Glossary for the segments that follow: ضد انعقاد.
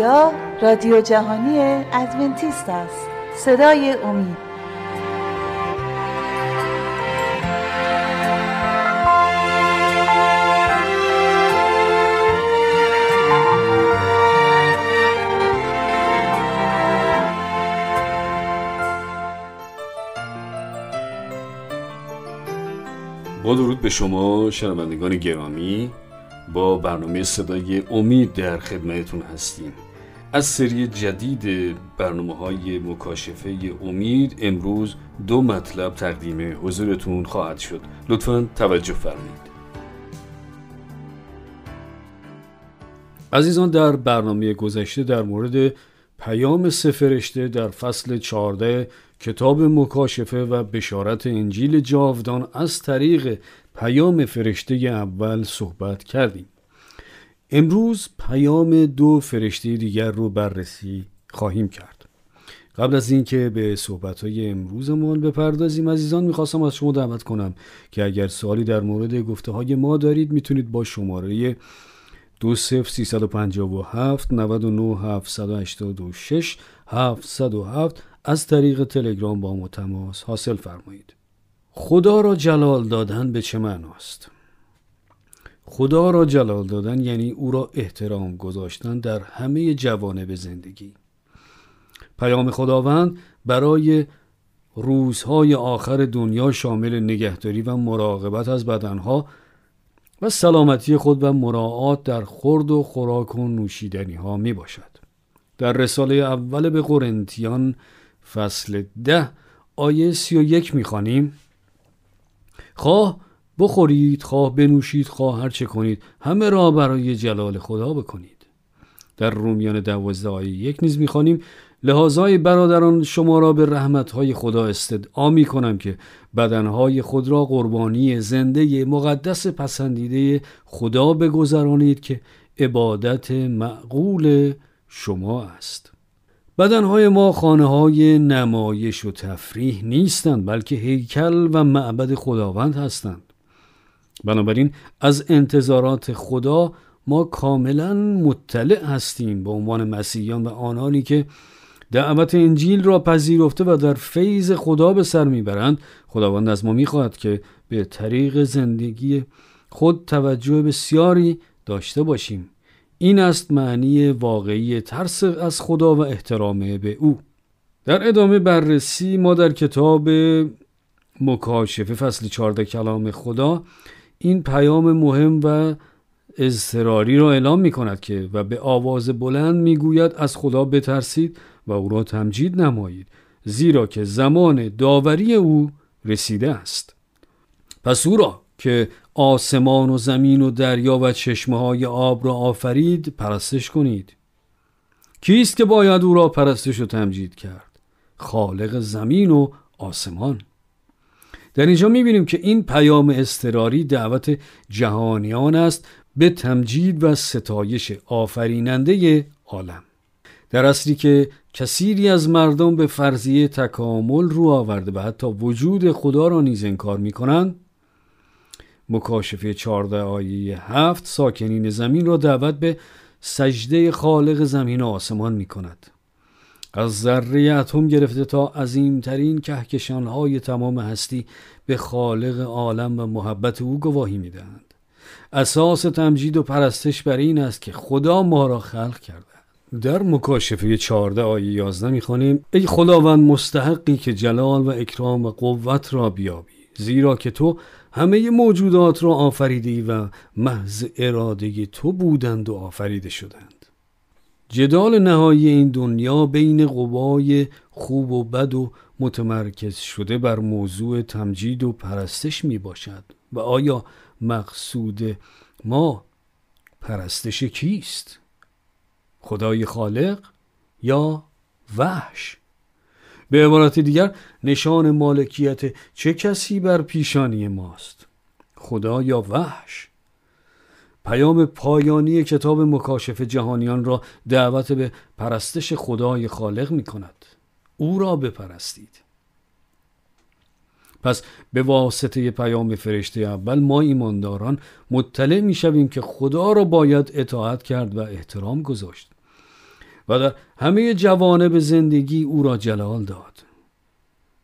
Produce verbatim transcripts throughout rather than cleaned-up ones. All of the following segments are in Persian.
اینجا رادیو جهانی ادونتیست است، صدای امید. با درود به شما شنوندگان گرامی، با برنامه صدای امید در خدمتتون هستیم. از سری جدید برنامه‌های مکاشفه امید امروز دو مطلب تقدیم حضورتون خواهد شد. لطفاً توجه فرمایید. عزیزان، در برنامه گذشته در مورد پیام سه فرشته در فصل چهارده کتاب مکاشفه و بشارت انجیل جاودان از طریق پیام فرشته اول صحبت کردیم. امروز پیام دو فرشته دیگر رو بررسی خواهیم کرد. قبل از اینکه به صحبت‌های امروزمون بپردازیم، عزیزان می‌خواستم از شما دعوت کنم که اگر سوالی در مورد گفته‌های ما دارید میتونید با شماره دو صفر سه پنج هفت نه نه هفت هشت شش هفت صفر هفت از طریق تلگرام با ما تماس حاصل فرمایید. خدا را جلال دادن به چه معناست؟ خدا را جلال دادن یعنی او را احترام گذاشتن در همه جوانب زندگی. پیام خداوند برای روزهای آخر دنیا شامل نگهداری و مراقبت از بدنها و سلامتی خود و مراعات در خورد و خوراک و نوشیدنی ها می باشد. در رساله اول به قرنتیان فصل ده آیه سی و یک می خوانیم: خواه بخورید، خواه بنوشید، خواه هر چه کنید، همه را برای جلال خدا بکنید. در رومیان دوازده آیه یک نیز می خوانیم: لحاظای برادران، شما را به رحمتهای خدا استدعا می کنم که بدنهای خود را قربانی زنده مقدس پسندیده خدا بگذرانید که عبادت معقول شما است. بدنهای ما خانه‌های نمایش و تفریح نیستند، بلکه هیکل و معبد خداوند هستند. بنابراین از انتظارات خدا ما کاملا مطلع هستیم. به عنوان مسیحیان و آنانی که دعوت انجیل را پذیرفته و در فیض خدا به سر میبرند، خداوند از ما میخواهد که به طریق زندگی خود توجه بسیاری داشته باشیم. این است معنی واقعی ترس از خدا و احترام به او. در ادامه بررسی ما در کتاب مکاشفه فصل چهارده کلام خدا این پیام مهم و اضطراری را اعلام می کند که و به آواز بلند می گوید از خدا بترسید و او را تمجید نمایید، زیرا که زمان داوری او رسیده است. پس او را که آسمان و زمین و دریا و چشمه‌های آب را آفرید پرستش کنید. کیست که باید او را پرستش و تمجید کرد؟ خالق زمین و آسمان. در اینجا می‌بینیم که این پیام اضطراری دعوت جهانیان است به تمجید و ستایش آفریننده عالم. در اصلی که کثیری از مردم به فرضیه تکامل رو آورده و حتی وجود خدا را نیز انکار می‌کنند، مکاشفه چهارده آیه هفت ساکنین زمین را دعوت به سجده خالق زمین و آسمان می کند. از ذره اتم گرفته تا عظیمترین کهکشان‌های تمام هستی به خالق عالم و محبت او گواهی می دهند. اساس تمجید و پرستش بر این است که خدا ما را خلق کرده. در مکاشفه چهارده آیه یازده می خوانیم: ای خداوند مستحقی که جلال و اکرام و قوت را بیابی، زیرا که تو همه موجودات را آفریدی و محض اراده تو بودند و آفریده شدند. جدال نهایی این دنیا بین قوای خوب و بد و متمرکز شده بر موضوع تمجید و پرستش می باشد و آیا مقصود ما پرستش کیست؟ خدای خالق یا وحش؟ به عبارت دیگر نشان مالکیت چه کسی بر پیشانی ماست؟ خدا یا وحش؟ پیام پایانی کتاب مکاشفه جهانیان را دعوت به پرستش خدای خالق می کند. او را بپرستید. پس به واسطه پیام فرشته اول ما ایمانداران مطلع می شویم که خدا را باید اطاعت کرد و احترام گذاشت. و در همه جوانب زندگی او را جلال داد.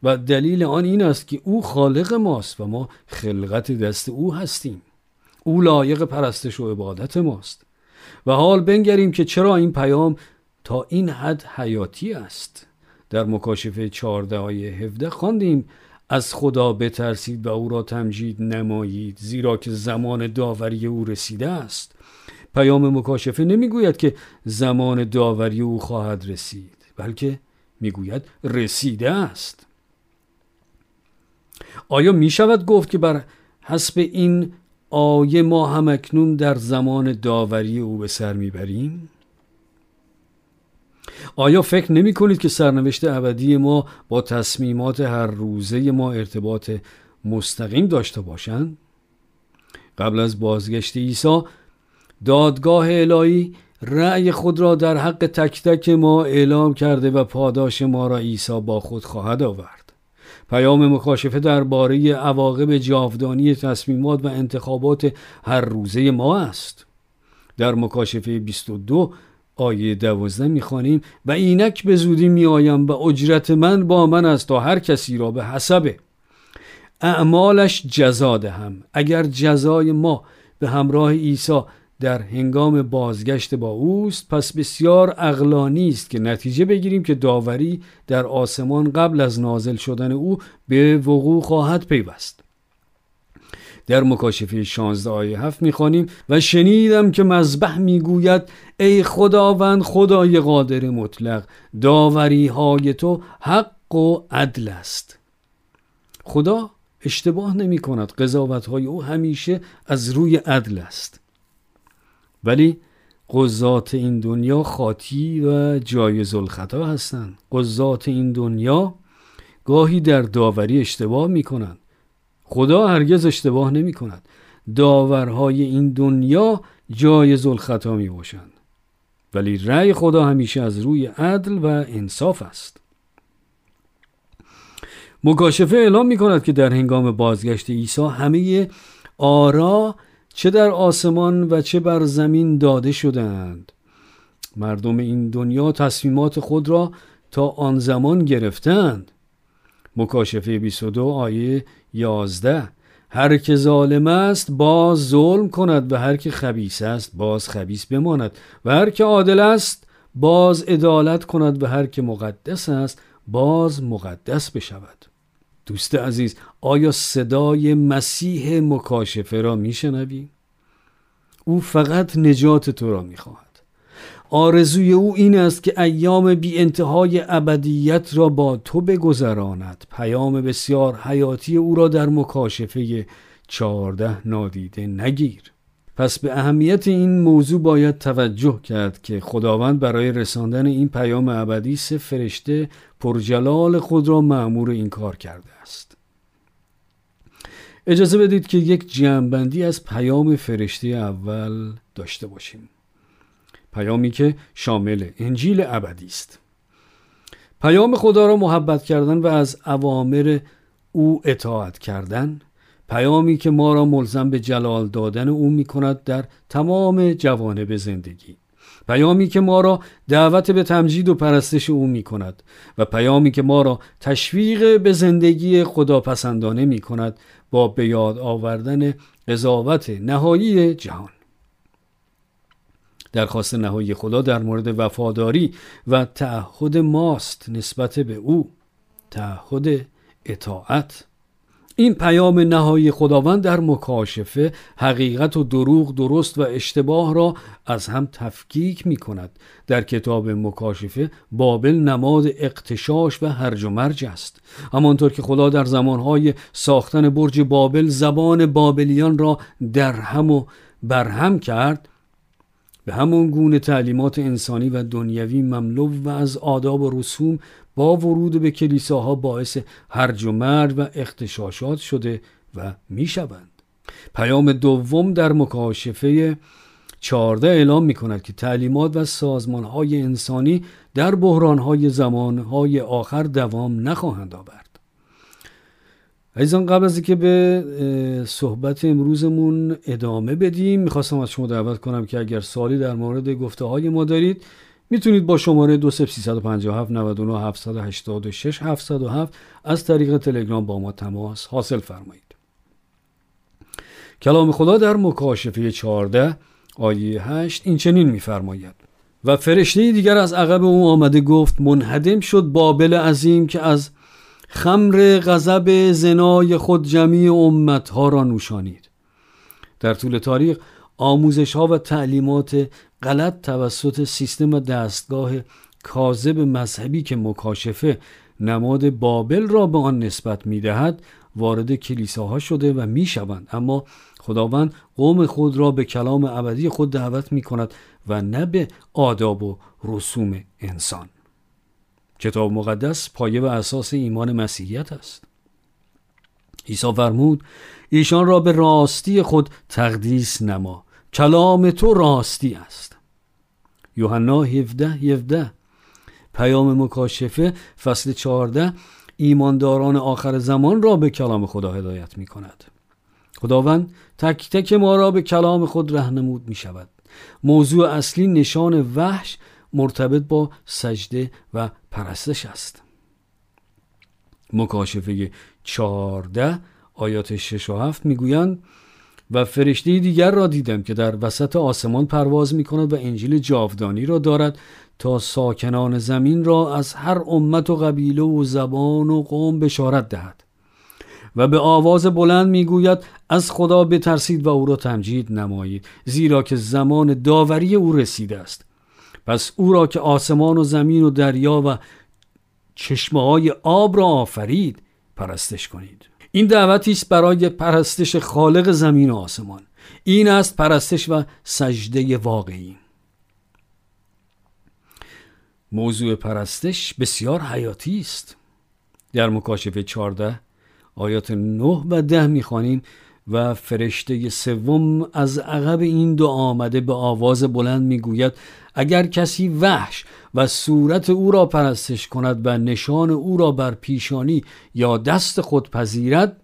و دلیل آن این است که او خالق ماست و ما خلقت دست او هستیم. او لایق پرستش و عبادت ماست. و حال بنگریم که چرا این پیام تا این حد حیاتی است. در مکاشفه چهارده آیه هفده خواندیم: از خدا بترسید و او را تمجید نمایید، زیرا که زمان داوری او رسیده است. پیام مکاشفه نمیگوید که زمان داوری او خواهد رسید، بلکه میگوید رسیده است. آیا می شود گفت که بر حسب این آیه ما هم اکنون در زمان داوری او به سر میبریم؟ آیا فکر نمی کنید که سرنوشت ابدی ما با تصمیمات هر روزه ما ارتباط مستقیم داشته باشند؟ قبل از بازگشت عیسی، دادگاه الهی رأی خود را در حق تک تک ما اعلام کرده و پاداش ما را عیسی با خود خواهد آورد. پیام مکاشفه درباره عواقب جاودانی تصمیمات و انتخابات هر روزه ما است. در مکاشفه بیست و دو آیه دوازده میخوانیم: و اینک به زودی میآیم و اجرت من با من است تا هر کسی را به حسب اعمالش جزا دهم. اگر جزای ما به همراه عیسی در هنگام بازگشت با اوست، پس بسیار عقلانی است که نتیجه بگیریم که داوری در آسمان قبل از نازل شدن او به وقوع خواهد پیوست. در مکاشفه شانزده آیه هفت میخوانیم: و شنیدم که مذبح میگوید ای خداوند، خدای قادر مطلق، داوری های تو حق و عدل است. خدا اشتباه نمی کند، قضاوت های او همیشه از روی عدل است. ولی قضات این دنیا خاطی و جایز الخطا هستند. قضات این دنیا گاهی در داوری اشتباه میکنند. خدا هرگز اشتباه نمی کند. داورهای این دنیا جایز الخطا می باشند. ولی رأی خدا همیشه از روی عدل و انصاف است. مکاشفه اعلام می کند که در هنگام بازگشت عیسی همه آرا چه در آسمان و چه بر زمین داده شدند. مردم این دنیا تصمیمات خود را تا آن زمان گرفتند. مکاشفه بیست و دو آیه یازده: هر که ظالم است باز ظلم کند و هر که خبیث است باز خبیث بماند و هر که عادل است باز عدالت کند و هر که مقدس است باز مقدس بشود. دوست عزیز، آیا صدای مسیح مکاشفه را میشنوی؟ او فقط نجات تو را میخواهد. آرزوی او این است که ایام بی انتهای ابدیت را با تو بگذراند. پیام بسیار حیاتی او را در مکاشفه چهارده نادیده نگیر. پس به اهمیت این موضوع باید توجه کرد که خداوند برای رساندن این پیام ابدی سه فرشته پرجلال خود را مأمور این کار کرده است. اجازه بدید که یک جمع‌بندی از پیام فرشته اول داشته باشیم. پیامی که شامل انجیل ابدی است. پیام خدا را محبت کردن و از اوامر او اطاعت کردن، پیامی که ما را ملزم به جلال دادن او می کند در تمام جوانب زندگی، پیامی که ما را دعوت به تمجید و پرستش او می کند و پیامی که ما را تشویق به زندگی خداپسندانه می کند با به یاد آوردن قضاوت نهایی جهان. درخواست نهایی خدا در مورد وفاداری و تعهد ماست نسبت به او، تعهد اطاعت. این پیام نهایی خداوند در مکاشفه حقیقت و دروغ، درست و اشتباه را از هم تفکیک می کند. در کتاب مکاشفه بابل نماد اغتشاش و هرج و مرج است. همانطور که خدا در زمانهای ساختن برج بابل زبان بابلیان را درهم و برهم کرد، به همون گونه تعلیمات انسانی و دنیوی مملو و از آداب و رسوم با ورود به کلیساها باعث هرج و مرج و اغتشاشات شده و می شوند. پیام دوم در مکاشفه چهارده اعلام می کند که تعلیمات و سازمانهای انسانی در بحرانهای زمانهای آخر دوام نخواهند آورد. عزیزان، قبل از اینکه به صحبت امروزمون ادامه بدیم، میخواستم از شما دعوت کنم که اگر سوالی در مورد گفته های ما دارید میتونید با شماره دو صفر سه پنج هفت نه نه هفت هشت شش هفت صفر هفت از طریق تلگرام با ما تماس حاصل فرمایید. کلام خدا در مکاشفه چهارده آیه هشت این چنین می‌فرماید: و فرشته دیگر از عقب او آمده گفت منهدم شد بابل عظیم که از خمر غضب زنای خود جمیع امتها را نوشانید. در طول تاریخ آموزش ها و تعلیمات غلط توسط سیستم و دستگاه کاذب مذهبی که مکاشفه نماد بابل را به آن نسبت می‌دهد وارد کلیساها شده و می‌شوند، اما خداوند قوم خود را به کلام ابدی خود دعوت می‌کند و نه به آداب و رسوم انسان. کتاب مقدس پایه و اساس ایمان مسیحیت است. عیسی فرمود ایشان را به راستی خود تقدیس نما، کلام تو راستی است. یوحنا هفده هفده. پیام مکاشفه فصل چهارده ایمانداران آخر زمان را به کلام خدا هدایت می کند. خداوند تک تک ما را به کلام خود رهنمود می شود. موضوع اصلی نشان وحش مرتبط با سجده و پرستش است. مکاشفه چهارده آیات شش و هفت می گویند: و فرشته دیگر را دیدم که در وسط آسمان پرواز می کند و انجیل جاودانی را دارد تا ساکنان زمین را از هر امت و قبیله و زبان و قوم بشارت دهد و به آواز بلند می گوید از خدا بترسید و او را تمجید نمایید، زیرا که زمان داوری او رسیده است. پس او را که آسمان و زمین و دریا و چشمه‌های آب را آفرید پرستش کنید. این دعوتی است برای پرستش خالق زمین و آسمان. این است پرستش و سجده واقعی. موضوع پرستش بسیار حیاتی است. در مکاشفه چهارده آیات نه و ده می‌خوانیم: و فرشته سوم از عقب این دو آمده به آواز بلند میگوید اگر کسی وحش و صورت او را پرستش کند و نشان او را بر پیشانی یا دست خود پذیرد،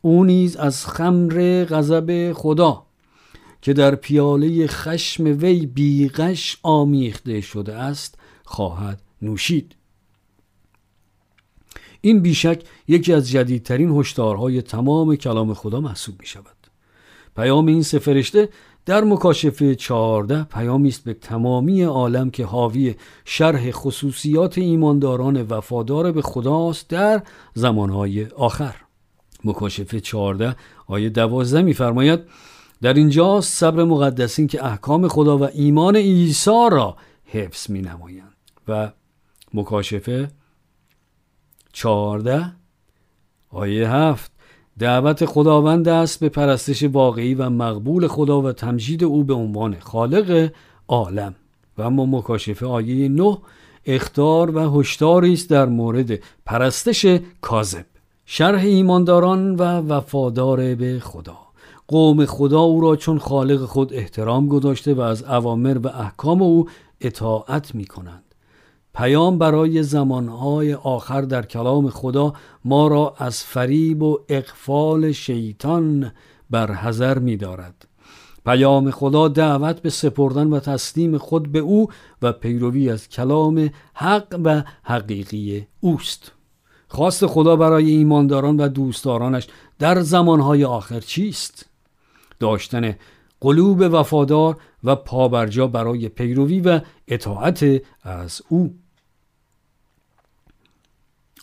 او نیز از خمر غضب خدا که در پیاله خشم وی بیغش آمیخته شده است خواهد نوشید. این بیشک یکی از جدیدترین هشدارهای تمام کلام خدا محسوب می شود. پیام این سه فرشته در مکاشفه چهارده پیامی است به تمامی عالم که حاوی شرح خصوصیات ایمانداران وفادار به خداست در زمانهای آخر. مکاشفه چهارده آیه دوازده می فرماید: در اینجا صبر مقدسین که احکام خدا و ایمان عیسی را حفظ می نمایند. و مکاشفه چهارده آیه هفت: دعوت خداوند است به پرستش واقعی و مقبول خدا و تمجید او به عنوان خالق عالم. و اما مکاشفه آیه نه اخطار و هشداری است در مورد پرستش کاذب. شرح ایمانداران و وفادار به خدا: قوم خدا او را چون خالق خود احترام گذاشته و از اوامر و احکام او اطاعت می کنند. پیام برای زمانهای آخر در کلام خدا ما را از فریب و اغفال شیطان برحذر می دارد. پیام خدا دعوت به سپردن و تسلیم خود به او و پیروی از کلام حق و حقیقی اوست. خواست خدا برای ایمانداران و دوستدارانش در زمانهای آخر چیست؟ داشتن قلوب وفادار و پابرجا برای پیروی و اطاعت از او.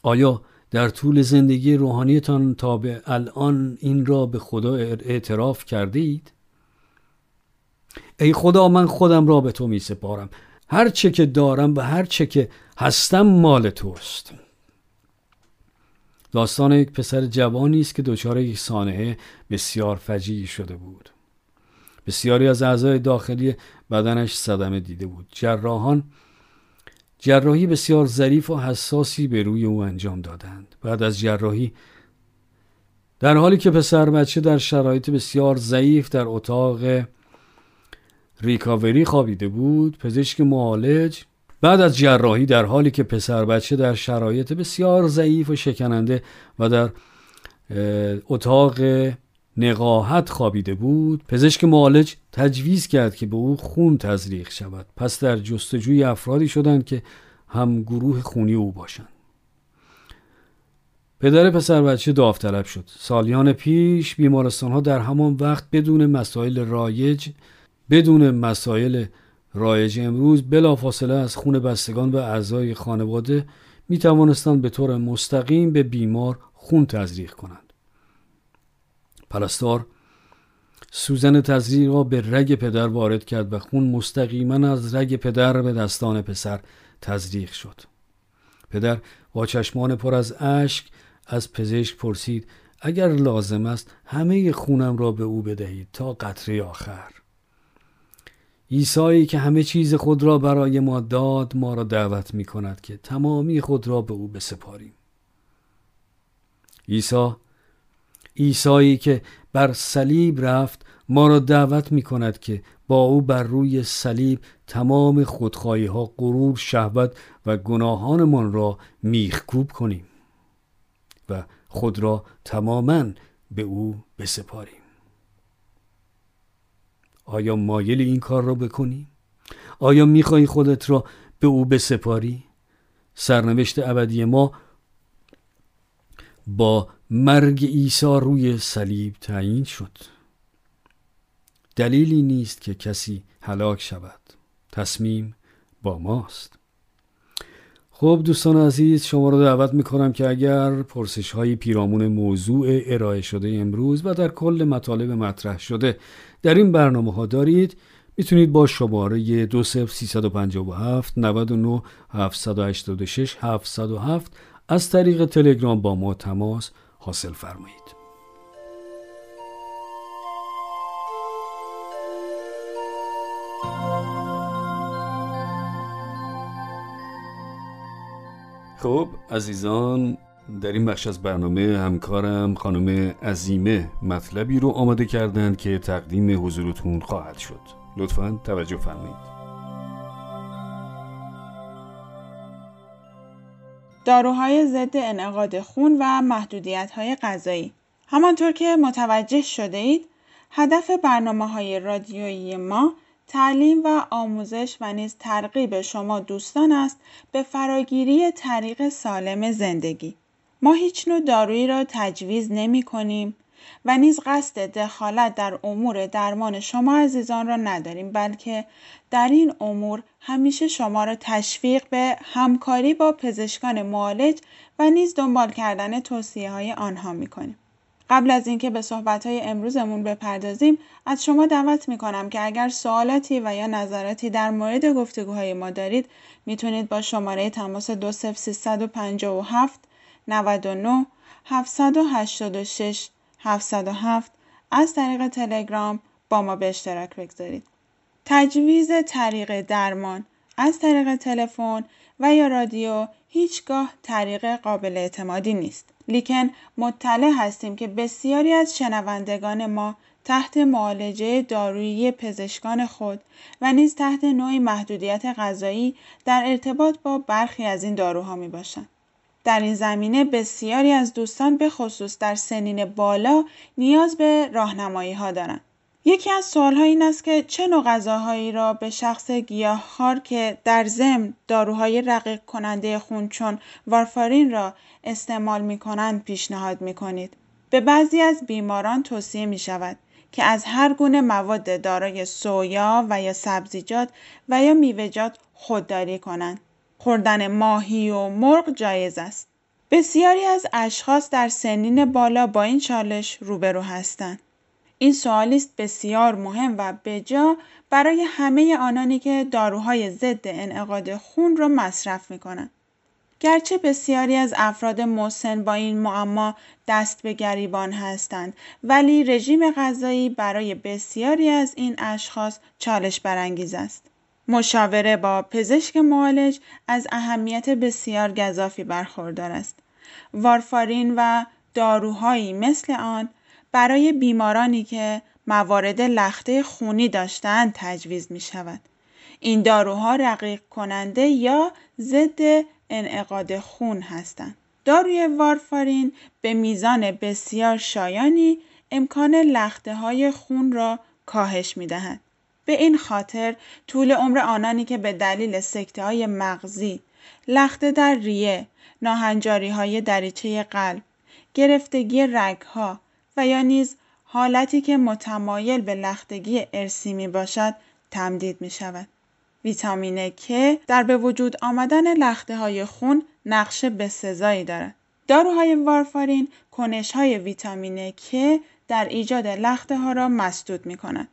آیا در طول زندگی روحانیتان تا به الان این را به خدا اعتراف کرده اید؟ ای خدا، من خودم را به تو می سپارم. هر چه که دارم و هر چه که هستم مال توست. داستان یک پسر جوانی است که دچار یک صحنه بسیار فجیع شده بود. بسیاری از اعضای داخلی بدنش صدمه دیده بود. جراحان جراحی بسیار ظریف و حساسی به روی او انجام دادند. بعد از جراحی، در حالی که پسر بچه در شرایط بسیار ضعیف در اتاق ریکاوری خوابیده بود، پزشک معالج بعد از جراحی در حالی که پسر بچه در شرایط بسیار ضعیف و شکننده و در اتاق نقاهت خوابیده بود، پزشک معالج تجویز کرد که به او خون تزریق شود. پس در جستجوی افرادی شدند که هم گروه خونی او باشند. پدر پسر بچه داوطلب شد. سالیان پیش بیمارستان‌ها در همان وقت بدون مسائل رایج بدون مسائل رایج امروز بلافاصله از خون بستگان و اعضای خانواده می توانستند به طور مستقیم به بیمار خون تزریق کنند. پرستار سوزن تزریق را به رگ پدر وارد کرد و خون مستقیما از رگ پدر به دستان پسر تزریق شد. پدر با چشمان پر از اشک از پزشک پرسید اگر لازم است همه خونم را به او بدهید تا قطره آخر. عیسایی که همه چیز خود را برای ما داد ما را دعوت می کند که تمامی خود را به او بسپاریم. عیسی عیسایی که بر صلیب رفت ما را دعوت می کند که با او بر روی صلیب تمام خودخواهی ها، غرور، شهوت و گناهانمان را میخکوب کنیم و خود را تماماً به او بسپاریم. آیا مایل این کار را بکنی؟ آیا میخوای خودت را به او بسپاری؟ سرنوشت ابدی ما با مرگ عیسی روی صلیب تعیین شد. دلیلی نیست که کسی هلاک شود. تصمیم با ماست. خب دوستان عزیز، شما را دعوت میکنم که اگر پرسش های پیرامون موضوع ارائه شده امروز و در کل مطالب مطرح شده در این برنامه ها دارید، میتونید با شماره دو صفر سه پنج هفت نه نه هفت هشت شش هفت صفر هفت از طریق تلگرام با ما تماس حاصل فرمایید. خب عزیزان، در این بخش از برنامه همکارم خانم عظیمه مطلبی رو آماده کردن که تقدیم حضورتون خواهد شد. لطفاً توجه فرمایید. داروهای ضد انعقاد خون و محدودیت‌های غذایی. همانطور که متوجه شده اید، هدف برنامه‌های رادیویی ما تعلیم و آموزش و نیز ترغیب شما دوستان است به فراگیری طریق سالم زندگی. ما هیچ نوع دارویی را تجویز نمی کنیم و نیز قصد دخالت در امور درمان شما عزیزان را نداریم، بلکه در این امور همیشه شما را تشویق به همکاری با پزشکان معالج و نیز دنبال کردن توصیه‌های آنها می کنیم. قبل از اینکه به صحبت‌های امروزمون بپردازیم، از شما دعوت می‌کنم که اگر سوالاتی و یا نظراتی در مورد گفتگوهای ما دارید، میتونید با شماره تماس دو صفر سه پنج هفت نه نه هفت هشت شش هفت صفر هفت از طریق تلگرام با ما به اشتراک بگذارید. تجویز طریق درمان از طریق تلفن و یا رادیو هیچگاه طریق قابل اعتمادی نیست. لیکن مطلع هستیم که بسیاری از شنوندگان ما تحت معالجه دارویی پزشکان خود و نیز تحت نوعی محدودیت غذایی در ارتباط با برخی از این داروها می باشند. در این زمینه بسیاری از دوستان به خصوص در سنین بالا نیاز به راهنمایی ها دارند. یکی از سوال‌ها این است که چه نوع غذاهایی را به شخص گیاهخوار که در ضمن داروهای رقیق کننده خون چون وارفارین را استعمال می‌کنند پیشنهاد می‌کنید؟ به بعضی از بیماران توصیه می‌شود که از هر گونه مواد دارای سویا و یا سبزیجات و یا میوه‌جات خودداری کنند. خوردن ماهی و مرغ جایز است. بسیاری از اشخاص در سنین بالا با این چالش روبرو هستند. این سوالی است بسیار مهم و بجا برای همه آنانی که داروهای ضد انعقاد خون را مصرف می‌کنند. گرچه بسیاری از افراد مسن با این معما دست به گریبان هستند، ولی رژیم غذایی برای بسیاری از این اشخاص چالش برانگیز است. مشاوره با پزشک معالج از اهمیت بسیار گزافی برخوردار است. وارفارین و داروهایی مثل آن برای بیمارانی که موارد لخته خونی داشتند تجویز می شود. این داروها رقیق کننده یا ضد انعقاد خون هستند. داروی وارفارین به میزان بسیار شایانی امکان لخته‌های خون را کاهش می‌دهند. به این خاطر طول عمر آنانی که به دلیل سکته‌های مغزی، لخته در ریه، ناهنجاری‌های دریچه قلب، گرفتگی رگ‌ها و یا نیز حالتی که متمایل به لختگی ارثی می‌باشد، تمدید می‌شود. ویتامین K در به وجود آمدن لخته‌های خون نقش بسزایی دارد. داروهای وارفارین کنش‌های ویتامین K در ایجاد لخته‌ها را مسدود می‌کند.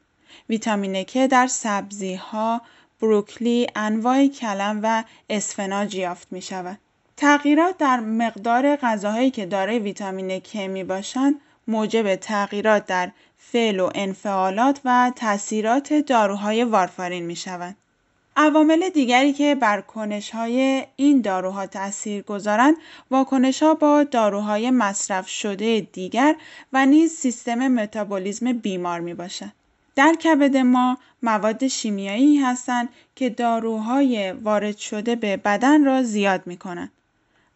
ویتامین K در سبزی‌ها، بروکلی، انواع کلم و اسفناج یافت می‌شود. تغییرات در مقدار غذاهایی که دارای ویتامین K می‌باشند موجب تغییرات در فعل و انفعالات و تأثیرات داروهای وارفارین می‌شوند. عوامل دیگری که بر کنش‌های این داروها تأثیر گذارند، واکنش‌ها با داروهای مصرف شده دیگر و نیز سیستم متابولیسم بیمار می‌باشد. در کبد ما مواد شیمیایی هستند که داروهای وارد شده به بدن را زیاد می‌کنند.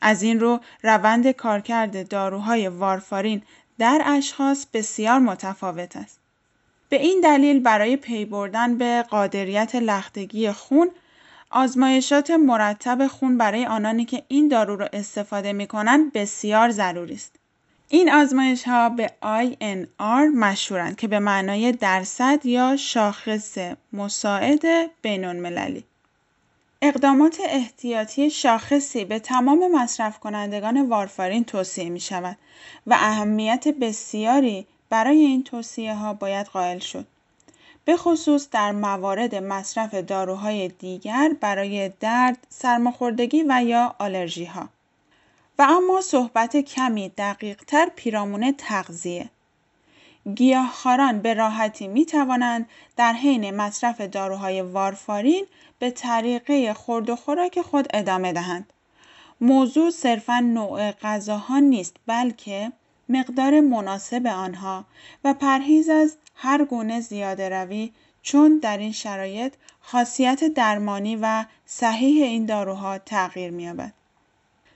از این رو روند کارکرد داروهای وارفارین در اشخاص بسیار متفاوت است. به این دلیل برای پی بردن به قادریت لختگی خون، آزمایشات مرتب خون برای آنانی که این دارو را استفاده می‌کنند بسیار ضروری است. این آزمایش‌ها به آی ان آر مشهورند که به معنای درصد یا شاخص مساعد بین‌المللی. اقدامات احتیاطی شاخصی به تمام مصرف کنندگان وارفارین توصیه می شود و اهمیت بسیاری برای این توصیه ها باید قائل شد. به خصوص در موارد مصرف داروهای دیگر برای درد، سرماخوردگی و یا آلرژی ها. و اما صحبت کمی دقیق تر پیرامون تغذیه. گیاهخواران به راحتی می توانند در حین مصرف داروهای وارفارین به طریقه خورد و خوراک خود ادامه دهند. موضوع صرفاً نوع غذاها نیست، بلکه مقدار مناسب آنها و پرهیز از هر گونه زیاده روی، چون در این شرایط خاصیت درمانی و صحیح این داروها تغییر می‌یابد.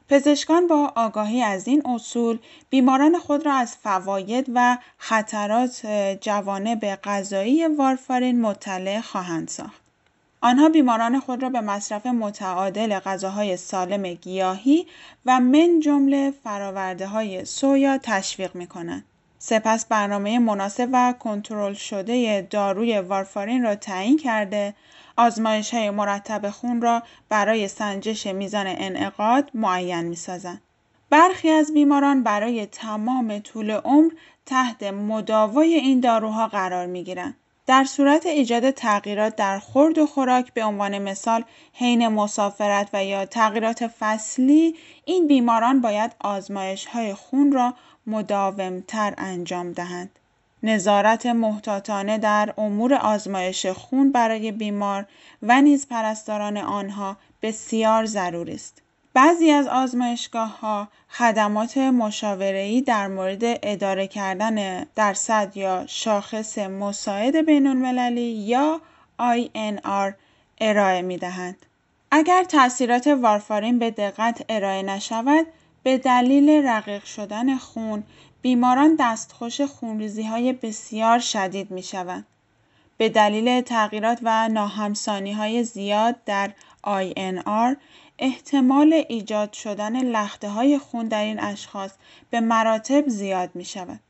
پزشکان با آگاهی از این اصول بیماران خود را از فواید و خطرات جوانب غذایی وارفارین مطلع خواهند ساخت. آنها بیماران خود را به مصرف متعادل غذاهای سالم گیاهی و من جمله فراورده‌های سویا تشویق می‌کنند. سپس برنامه مناسب و کنترل شده داروی وارفارین را تعیین کرده، آزمایش‌های مرتب خون را برای سنجش میزان انعقاد معین می‌سازند. برخی از بیماران برای تمام طول عمر تحت مداوای این داروها قرار می‌گیرند. در صورت ایجاد تغییرات در خورد و خوراک، به عنوان مثال حین مسافرت و یا تغییرات فصلی، این بیماران باید آزمایش‌های خون را مداومتر انجام دهند. نظارت محتاطانه در امور آزمایش خون برای بیمار و نیز پرستاران آنها بسیار ضروری است. بعضی از آزمایشگاه‌ها خدمات مشاوره‌ای در مورد اداره کردن درصد یا شاخص مساعد بین‌المللی یا آی ان آر ارائه می‌دهند. اگر تأثیرات وارفارین به دقت ارائه نشود، به دلیل رقیق شدن خون، بیماران دستخوش خونریزی‌های بسیار شدید می‌شوند. به دلیل تغییرات و ناهمسانی‌های زیاد در آی ان آر، احتمال ایجاد شدن لخته‌های خون در این اشخاص به مراتب زیاد می‌شود.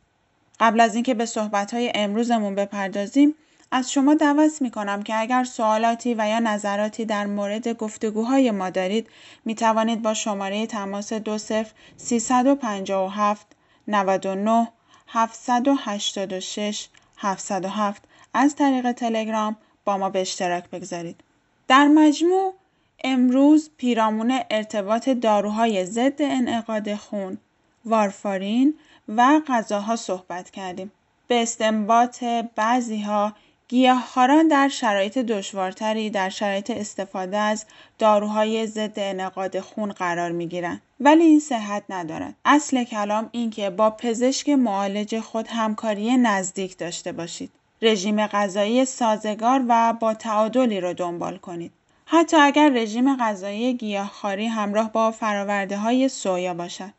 قبل از اینکه به صحبت‌های امروزمون بپردازیم، از شما دعوت می‌کنم که اگر سوالاتی و یا نظراتی در مورد گفتگوهای ما دارید، می‌توانید با شماره تماس دو صفر سه پنج هفت نه نه هفت هشت شش هفت صفر هفت از طریق تلگرام با ما به اشتراک بگذارید. در مجموع، امروز پیرامون ارتباط داروهای ضد انعقاد خون، وارفارین و غذاها صحبت کردیم. به استنباط بعضی‌ها، گیاهخواران در شرایط دشوارتری در شرایط استفاده از داروهای ضد انعقاد خون قرار می‌گیرند، ولی این صحت ندارد. اصل کلام این که با پزشک معالج خود همکاری نزدیک داشته باشید. رژیم غذایی سازگار و با تعادلی را دنبال کنید. حتی اگر رژیم غذایی گیاهخواری همراه با فراورده‌های سویا باشد.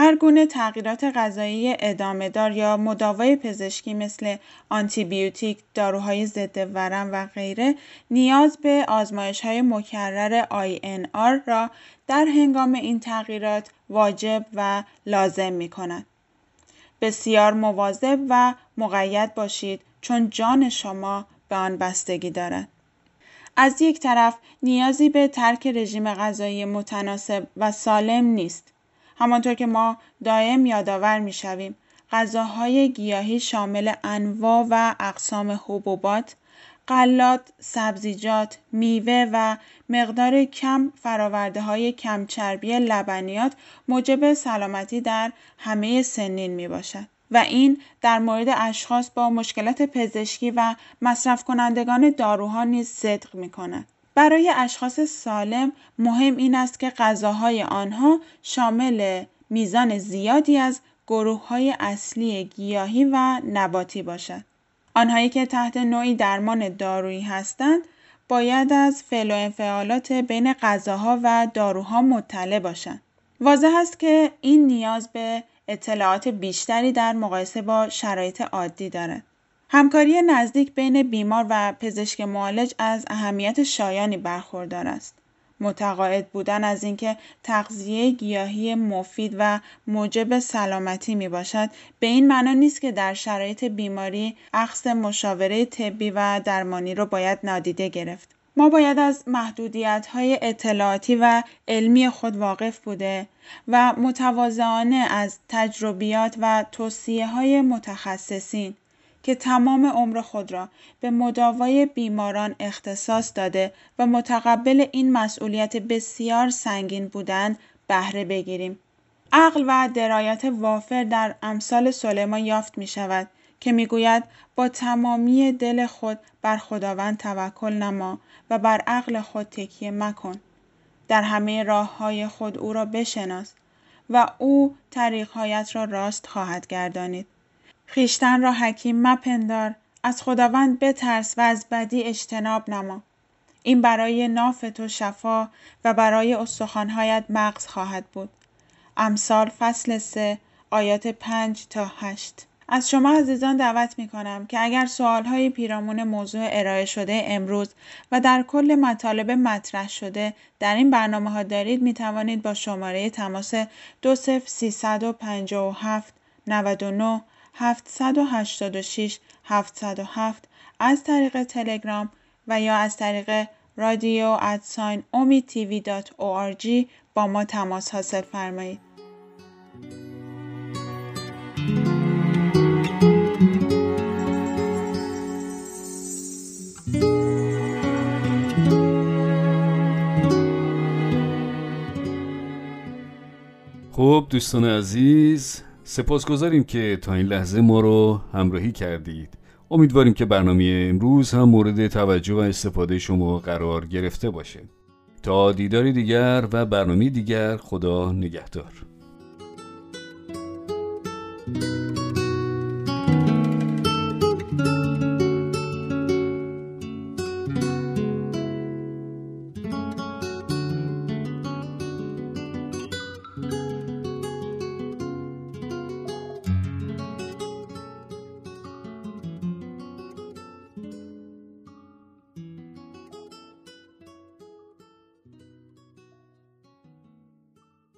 هر گونه تغییرات غذایی ادامه‌دار یا مداوای پزشکی مثل آنتیبیوتیک، داروهای ضد ورم و غیره نیاز به آزمایش‌های مکرر آی ان آر را در هنگام این تغییرات واجب و لازم می‌کند. بسیار مواظب و مقید باشید چون جان شما به آن بستگی دارد. از یک طرف نیازی به ترک رژیم غذایی متناسب و سالم نیست. همانطور که ما دائم یادآور می‌شویم، غذاهای گیاهی شامل انواع و اقسام حبوبات، غلات، سبزیجات، میوه و مقدار کم فرآورده‌های کم چربی لبنیات موجب سلامتی در همه سنین می‌باشد و این در مورد اشخاص با مشکلات پزشکی و مصرف کنندگان داروها نیز صدق می‌کند. برای اشخاص سالم مهم این است که غذاهای آنها شامل میزان زیادی از گروه‌های اصلی گیاهی و نباتی باشد. آنهایی که تحت نوعی درمان دارویی هستند باید از فعل و انفعالات بین غذاها و داروها مطلع باشند. واضح است که این نیاز به اطلاعات بیشتری در مقایسه با شرایط عادی دارد. همکاری نزدیک بین بیمار و پزشک معالج از اهمیت شایانی برخوردار است. متقاعد بودن از اینکه تغذیه گیاهی مفید و موجب سلامتی می باشد به این معنا نیست که در شرایط بیماری اخذ مشاوره طبی و درمانی را باید نادیده گرفت. ما باید از محدودیت‌های اطلاعاتی و علمی خود واقف بوده و متواضعانه از تجربیات و توصیه‌های متخصصین که تمام عمر خود را به مداوای بیماران اختصاص داده و متقبل این مسئولیت بسیار سنگین بودن بهره بگیریم. عقل و درایت وافر در امثال سلیمان یافت می شود که می گوید با تمامی دل خود بر خداوند توکل نما و بر عقل خود تکیه مکن. در همه راه های خود او را بشناس و او طریق‌هایت را راست خواهد گردانید. خیشتن را حکیم مپندار، از خداوند بترس و از بدی اجتناب نما. این برای ناف تو شفا و برای استخوان‌هایت مغز خواهد بود. امثال فصل سه آیات پنج تا هشت. از شما عزیزان دعوت می کنم که اگر سوال‌های پیرامون موضوع ارائه شده امروز و در کل مطالب مطرح شده در این برنامه‌ها دارید می توانید با شماره تماس دو صفر سه پنج هفت نه نه هفت هشت شش هفت صفر هفت از طریق تلگرام و یا از طریق رادیو ادساین omitv.org با ما تماس حاصل فرمایید. خب دوستان عزیز، سپاسگزاریم که تا این لحظه ما رو همراهی کردید. امیدواریم که برنامه امروز هم مورد توجه و استفاده شما قرار گرفته باشه. تا دیداری دیگر و برنامه دیگر، خدا نگهدار.